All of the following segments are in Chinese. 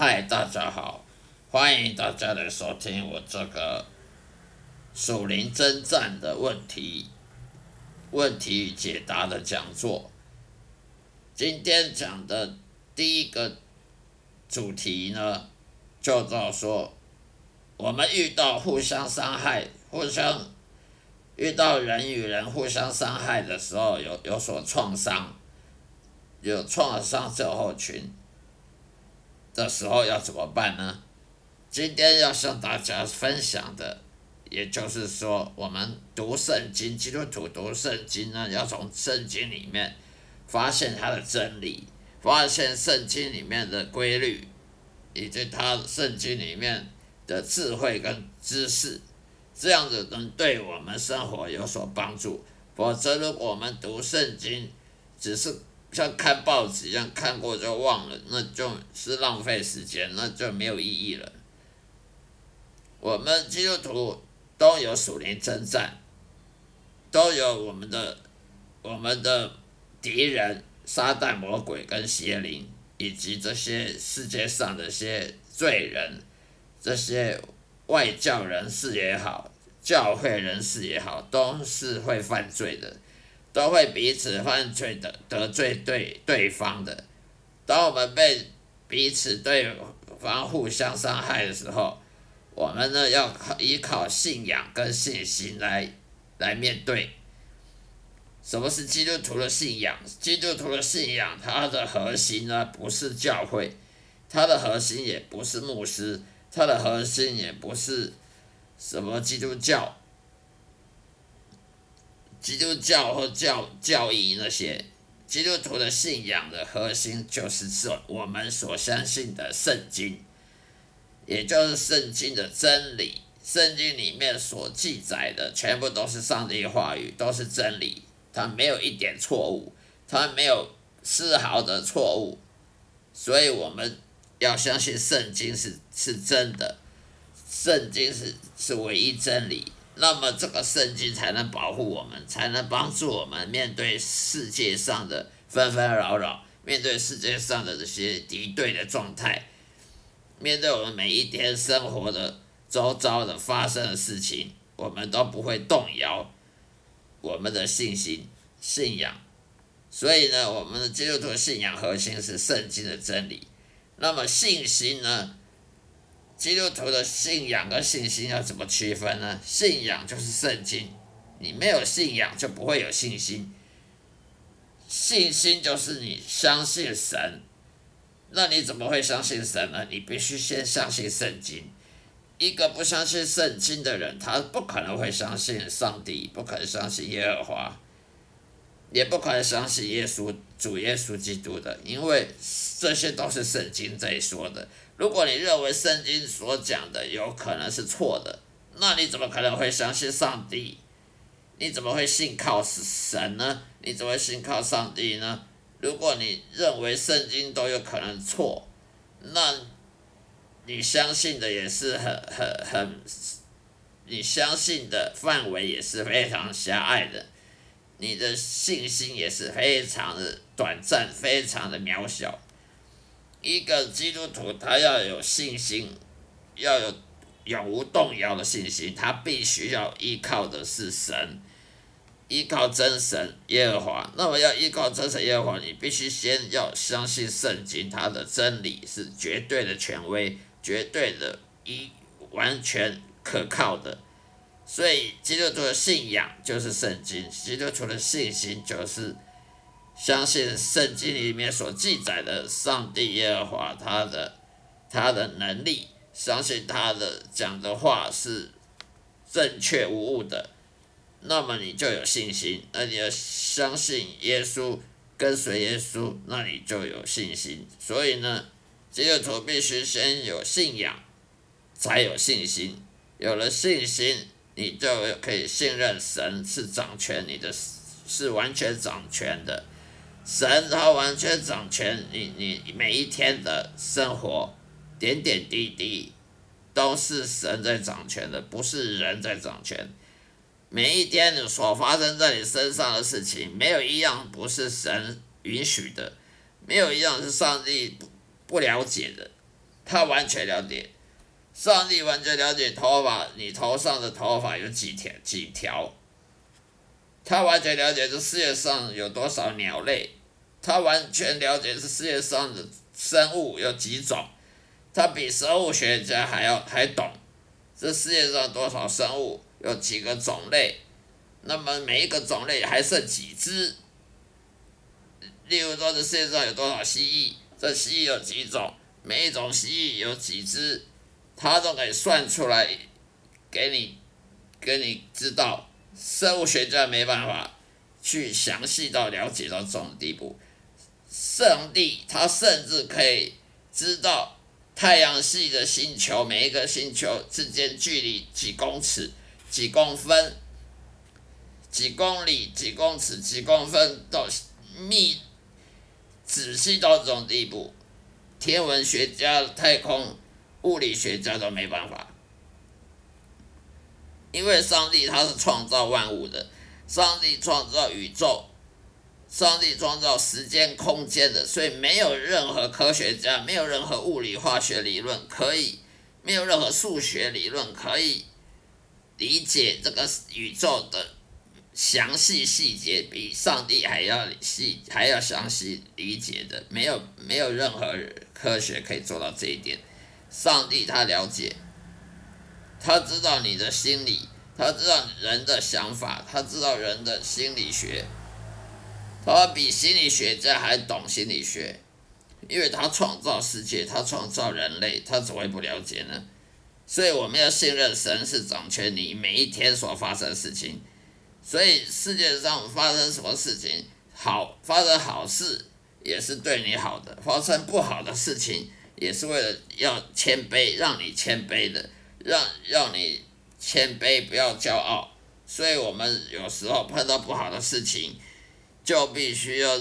嗨，大家好，欢迎大家来收听我这个属灵征战的问题与解答的讲座。今天讲的第一个主题呢，就叫做我们遇到互相伤害、遇到人与人互相伤害的时候，有所创伤，有创伤症候群的时候要怎么办呢？今天要向大家分享的，也就是说，我们读圣经，基督徒读圣经呢，要从圣经里面发现它的真理，发现圣经里面的规律，以及它圣经里面的智慧跟知识。这样子能对我们生活有所帮助，否则如果我们读圣经，只是像看报纸一样看过就忘了，那就是浪费时间，那就没有意义了。我们基督徒都有属灵征战，都有我们的敌人撒旦魔鬼跟邪灵，以及这些世界上的一些罪人，这些外教人士也好，教会人士也好，都是会犯罪的，都会彼此犯罪的，得罪对方的。当我们被彼此对方互相伤害的时候，我们呢要依靠信仰跟信心来面对。什么是基督徒的信仰？基督徒的信仰，它的核心呢不是教会，它的核心也不是牧师。它的核心也不是什么基督教或教义那些。基督徒的信仰的核心就是我们所相信的圣经，也就是圣经的真理。圣经里面所记载的全部都是上帝话语，都是真理，它没有一点错误，它没有丝毫的错误，所以我们要相信圣经是真的，圣经是唯一真理。那么这个圣经才能保护我们，才能帮助我们面对世界上的纷纷扰扰，面对世界上的这些敌对的状态，面对我们每一天生活的周遭的发生的事情，我们都不会动摇我们的信心、信仰。所以呢，我们的基督徒信仰核心是圣经的真理。那么信心呢？基督徒的信仰跟信心要怎么区分呢？信仰就是圣经，你没有信仰就不会有信心。信心就是你相信神，那你怎么会相信神呢？你必须先相信圣经。一个不相信圣经的人，他不可能会相信上帝，不可能相信耶和华，也不可能相信主耶稣基督的，因为这些都是圣经在说的。如果你认为圣经所讲的有可能是错的，那你怎么可能会相信上帝？你怎么会信靠神呢？你怎么会信靠上帝呢？如果你认为圣经都有可能错，那你相信的也是你相信的范围也是非常狭隘的。你的信心也是非常的短暂，非常的渺小。一个基督徒他要有信心，要有永无动摇的信心，他必须要依靠的是神，依靠真神耶和华。那么要依靠真神耶和华，你必须先要相信圣经，它的真理是绝对的权威，绝对的完全可靠的。所以基督徒的信仰就是圣经，基督徒的信心就是相信圣经里面所记载的上帝耶和华他的能力，相信他的讲的话是正确无误的，那么你就有信心。那你要相信耶稣，跟随耶稣，那你就有信心。所以呢，基督徒必须先有信仰，才有信心。有了信心，你就可以信任神是掌权你的，是完全掌权的。神他完全掌权你每一天的生活，点点滴滴都是神在掌权的，不是人在掌权。每一天你所发生在你身上的事情，没有一样不是神允许的，没有一样是上帝不了解的，他完全了解，上帝完全了解头发，你头上的头发有几条，他完全了解这世界上有多少鸟类，他完全了解这世界上的生物有几种，他比生物学家还懂，这世界上多少生物有几个种类，那么每一个种类还剩几只。 例如说，这世界上有多少蜥蜴？这蜥蜴有几种？每一种蜥蜴有几只？它都可以算出来，给你知道。生物学家没办法去详细到了解到这种地步。上帝他甚至可以知道太阳系的星球每一个星球之间距离几公尺、几公分、几公里、几公尺、几公分到密。 仔细到这种地步，天文学家、太空物理学家都没办法，因为上帝他是创造万物的，上帝创造宇宙，上帝创造时间、空间的，所以没有任何科学家，没有任何物理化学理论可以，没有任何数学理论可以理解这个宇宙的。 详细细节比上帝还要详细理解的，没有任何科学可以做到这一点。上帝他了解，他知道你的心理，他知道人的想法，他知道人的心理学，他比心理学家还懂心理学，因为他创造世界，他创造人类，他怎么会不了解呢？所以我们要信任神是掌权你每一天所发生的事情。 所以世界上发生什么事情，发生好事也是对你好的，发生不好的事情也是为了要谦卑，让你谦卑的，让你谦卑，不要骄傲。所以我们有时候碰到不好的事情，就必须要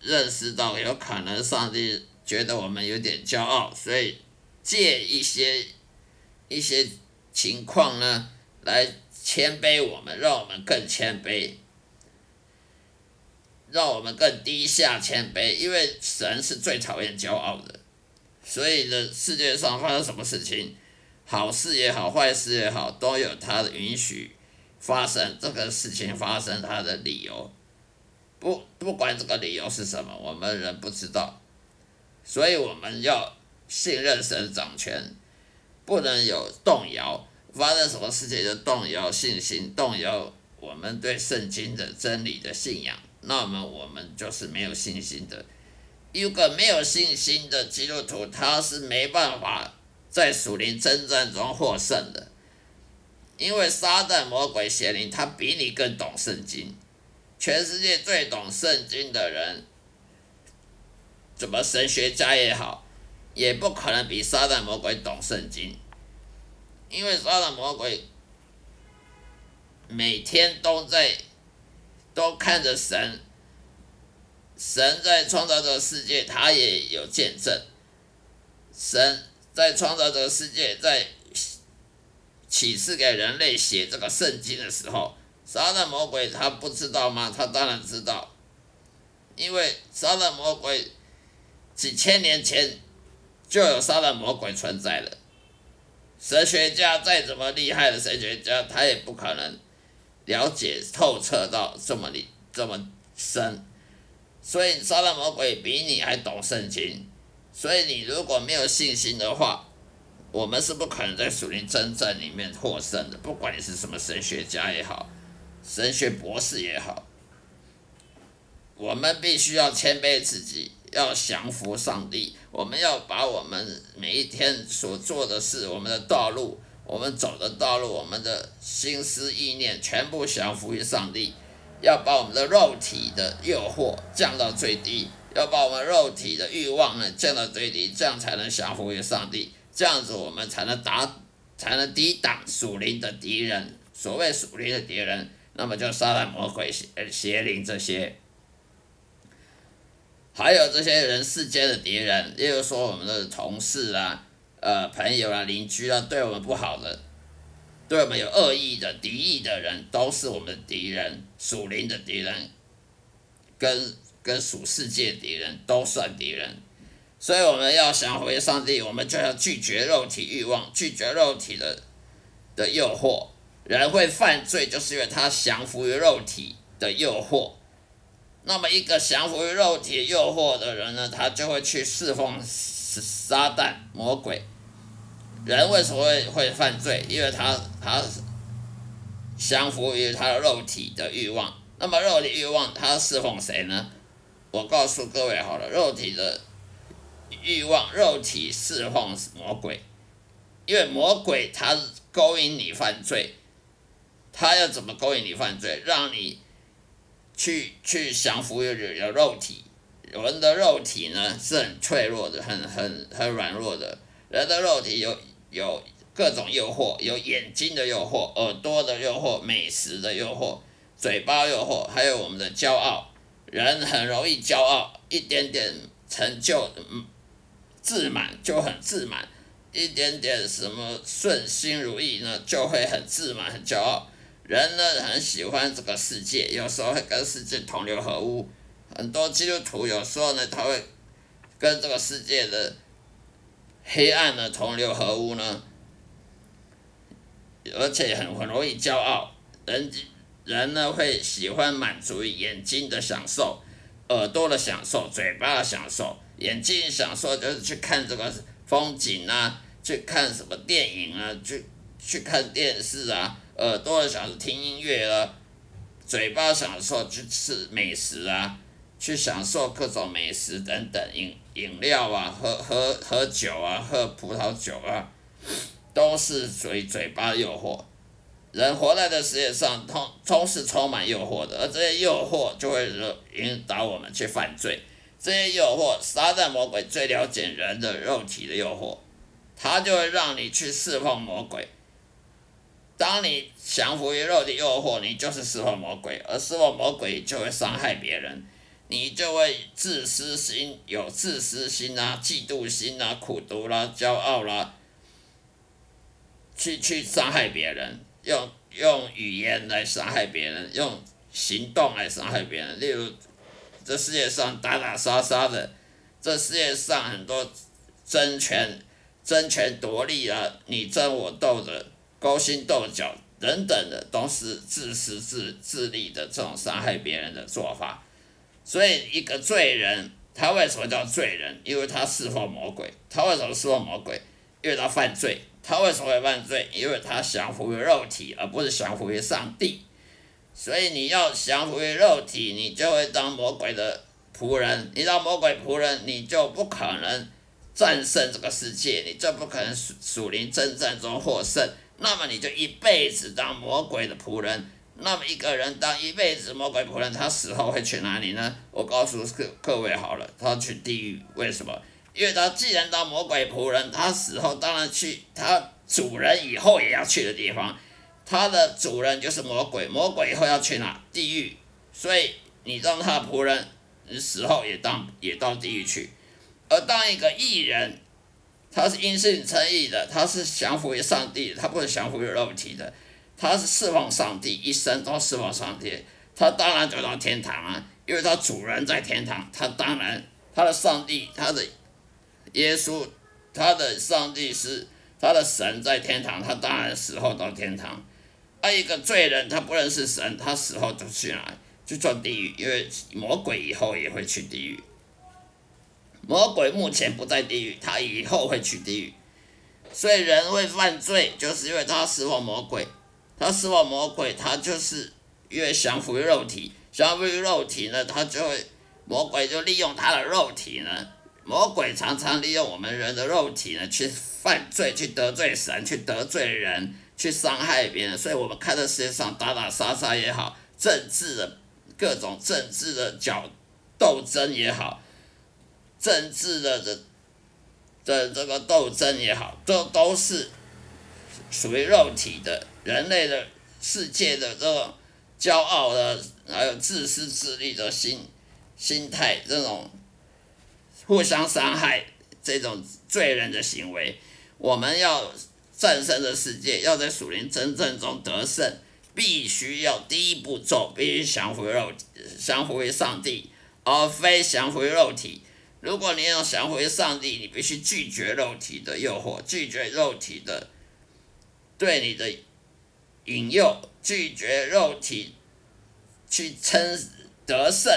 认识到，有可能上帝觉得我们有点骄傲，所以借一些情况呢来。 谦卑我们，让我们更谦卑，让我们更低下谦卑，因为神是最讨厌骄傲的。所以呢，世界上发生什么事情，好事也好，坏事也好，都有他的允许发生。这个事情发生它的理由，不管这个理由是什么，我们人不知道。所以我们要信任神掌权，不能有动摇。 发生什么事情就动摇信心，动摇我们对圣经的真理的信仰，那么我们就是没有信心的。一个没有信心的基督徒，他是没办法在属灵征战中获胜的，因为撒旦魔鬼邪灵他比你更懂圣经，全世界最懂圣经的人，怎么神学家也好，也不可能比撒旦魔鬼懂圣经。 因为撒旦魔鬼每天都看着神，神在创造这个世界，他也有见证。神在创造这个世界，在启示给人类写这个圣经的时候，撒旦魔鬼他不知道吗？他当然知道，因为撒旦魔鬼几千年前就有撒旦魔鬼存在了。 神学家再怎么厉害的神学家，他也不可能了解透彻到这么深，所以撒旦魔鬼比你还懂圣经，所以你如果没有信心的话，我们是不可能在属灵征战里面获胜的。不管你是什么神学家也好，神学博士也好，我们必须要谦卑自己。 要降服上帝，我们要把我们每一天所做的事、我们的道路、我们走的道路、我们的心思意念，全部降服于上帝。要把我们的肉体的诱惑降到最低，要把我们肉体的欲望呢降到最低，这样才能降服于上帝。这样子我们才能抵挡属灵的敌人。所谓属灵的敌人，那么就撒旦魔鬼、邪灵这些。 还有这些人世间的敌人，例如说我们的同事啊、朋友啊、邻居啊，对我们不好的，对我们有恶意的、敌意的人，都是我们的敌人，属灵的敌人，跟属世界的敌人都算敌人。所以我们要想回上帝，我们就要拒绝肉体欲望，拒绝肉体的诱惑。人会犯罪，就是因为他降服于肉体的诱惑。那么，一个降服于肉体诱惑的人呢，他就会去侍奉撒旦、魔鬼。人为什么会犯罪？因为他降服于他的肉体的欲望。那么，肉体欲望他侍奉谁呢？我告诉各位好了，肉体的欲望，肉体侍奉魔鬼，因为魔鬼他勾引你犯罪，他要怎么勾引你犯罪？让你去降服于你的肉体。人的肉体呢是很脆弱的，很软弱的。人的肉体有各种诱惑，有眼睛的诱惑，耳朵的诱惑，美食的诱惑，嘴巴诱惑，还有我们的骄傲。人很容易骄傲，一点点成就，自满就很自满，一点点什么顺心如意呢，就会很自满、很骄傲。人呢很喜欢这个世界，有时候会跟世界同流合污。很多基督徒有时候呢，他会跟这个世界的黑暗呢同流合污呢，而且很容易骄傲。人呢会喜欢满足于眼睛的享受、耳朵的享受、嘴巴的享受。眼睛享受就是去看这个风景啊，去看什么电影啊，去看电视啊。耳朵的享受听音乐啊，嘴巴享受去吃美食啊，去享受各种美食等等，饮料啊，喝酒啊，喝葡萄酒啊，都是属于嘴巴诱惑。人活在这世界上，都是充满诱惑的，而这些诱惑就会引导我们去犯罪。这些诱惑，撒旦魔鬼最了解人的肉体的诱惑，他就会让你去侍奉魔鬼。当你降服于肉体诱惑，你就是侍奉魔鬼，而侍奉魔鬼就会伤害别人，你就会自私心，有自私心啊，嫉妒心啊，苦毒啦，骄傲啦，去伤害别人。用语言来伤害别人，用行动来伤害别人。例如，这世界上打打杀杀的，这世界上很多争权夺利啊，你争我斗的，勾心斗角等等的，都是自私自利的这种伤害别人的做法。所以，一个罪人，他为什么叫罪人？因为他侍奉魔鬼。他为什么侍奉魔鬼？因为他犯罪。他为什么会犯罪？因为他降服于肉体，而不是降服于上帝。所以你要降服于肉体，你就会当魔鬼的仆人。你当魔鬼仆人，你就不可能战胜这个世界，你就不可能属灵征战中获胜。那么你就一辈子当魔鬼的仆人。那么一个人当一辈子魔鬼仆人，他死后会去哪里呢？我告诉各位好了，他去地狱。为什么？因为他既然当魔鬼仆人，他死后当然去他主人以后也要去的地方。他的主人就是魔鬼，魔鬼以后要去哪？地狱。所以你当他的仆人，你死后也到地狱去。而当一个义人，他是因信称义的，他是降服于上帝的，他不是降服于肉体的，他是侍奉上帝，一生都侍奉上帝，他当然就到天堂啊，因为他主人在天堂，他当然他的上帝，他的耶稣，他的上帝是他的神在天堂，他当然死后到天堂。而一个罪人，他不认识神，他死后就去哪？就做地狱，因为魔鬼以后也会去地狱。魔鬼目前不在地狱，他以后会去地狱。所以人会犯罪，就是因为他侍奉魔鬼，他侍奉魔鬼，他就是因为降服于肉体，降服于肉体呢，他就会魔鬼就利用他的肉体呢。魔鬼常常利用我们人的肉体呢，去犯罪，去得罪神，去得罪人，去伤害别人。所以我们看这世界上打打杀杀也好，各种政治的斗争也好，政治的这个斗争也好，都是属于肉体的，人类的世界的这种骄傲的，还有自私自利的心态这种。互相伤害这种罪人的行为，我们要战胜这世界，要在属灵真正中得胜，必须要第一步骤，必须降服于上帝，而非降服于肉体。如果你有想回上帝，你必须拒绝肉体的诱惑，拒绝肉体的对你的引诱，拒绝肉体去称得胜。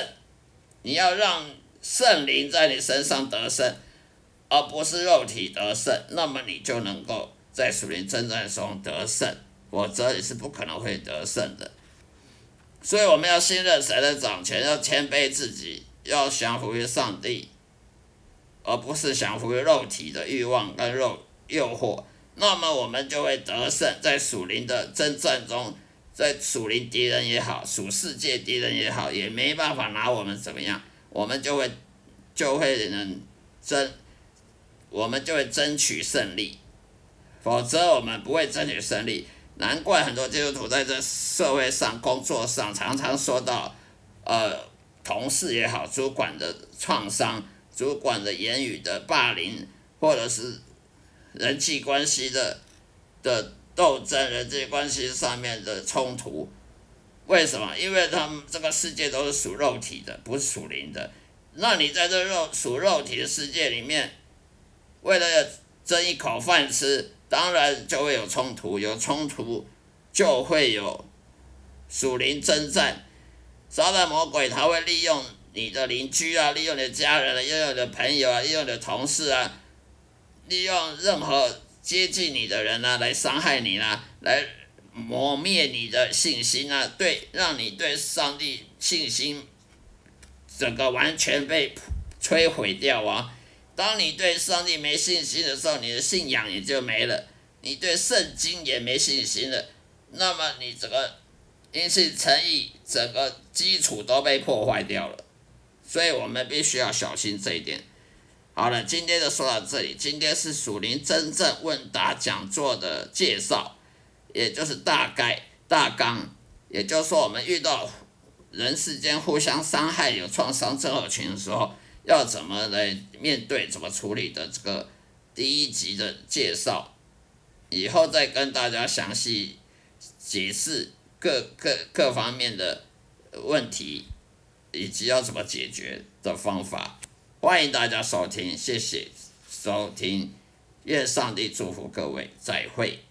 你要让圣灵在你身上得胜，而不是肉体得胜，那么你就能够在属灵征战中得胜，否则你是不可能会得胜的。所以我们要信任神的掌权，要谦卑自己，要降服于上帝，而不是降服于肉体的欲望跟诱惑。那么我们就会得胜，在属灵的征战中，在属灵敌人也好，属世界敌人也好，也没办法拿我们怎么样，我们就会争取胜利，否则我们不会争取胜利。难怪很多基督徒在这社会上、工作上常常受到同事也好、主管的创伤、主管的言语的霸凌，或者是人际关系的斗争、人际关系上面的冲突。为什么？因为他们这个世界都是属肉体的，不是属灵的。那你在这属肉体的世界里面，为了争一口饭吃，当然就会有冲突，有冲突就会有属灵征战。撒旦魔鬼他会利用你的邻居啊，利用你的家人啊，利用你的朋友啊，利用你的同事啊，利用任何接近你的人啊，来伤害你啊，来磨灭你的信心啊，让你对上帝信心整个完全被摧毁掉啊。当你对上帝没信心的时候，你的信仰也就没了，你对圣经也没信心了，那么你整个因信称义整个基础都被破坏掉了。所以我们必须要小心这一点。好了，今天就说到这里。今天是属灵真正问答讲座的介绍，也就是大纲。也就是说，我们遇到人世间互相伤害、有创伤症候群的时候，要怎么来面对、怎么处理的这个第一集的介绍，以后再跟大家详细解释各方面的问题，以及要怎么解决的方法。欢迎大家收听，谢谢收听，愿上帝祝福各位，再会。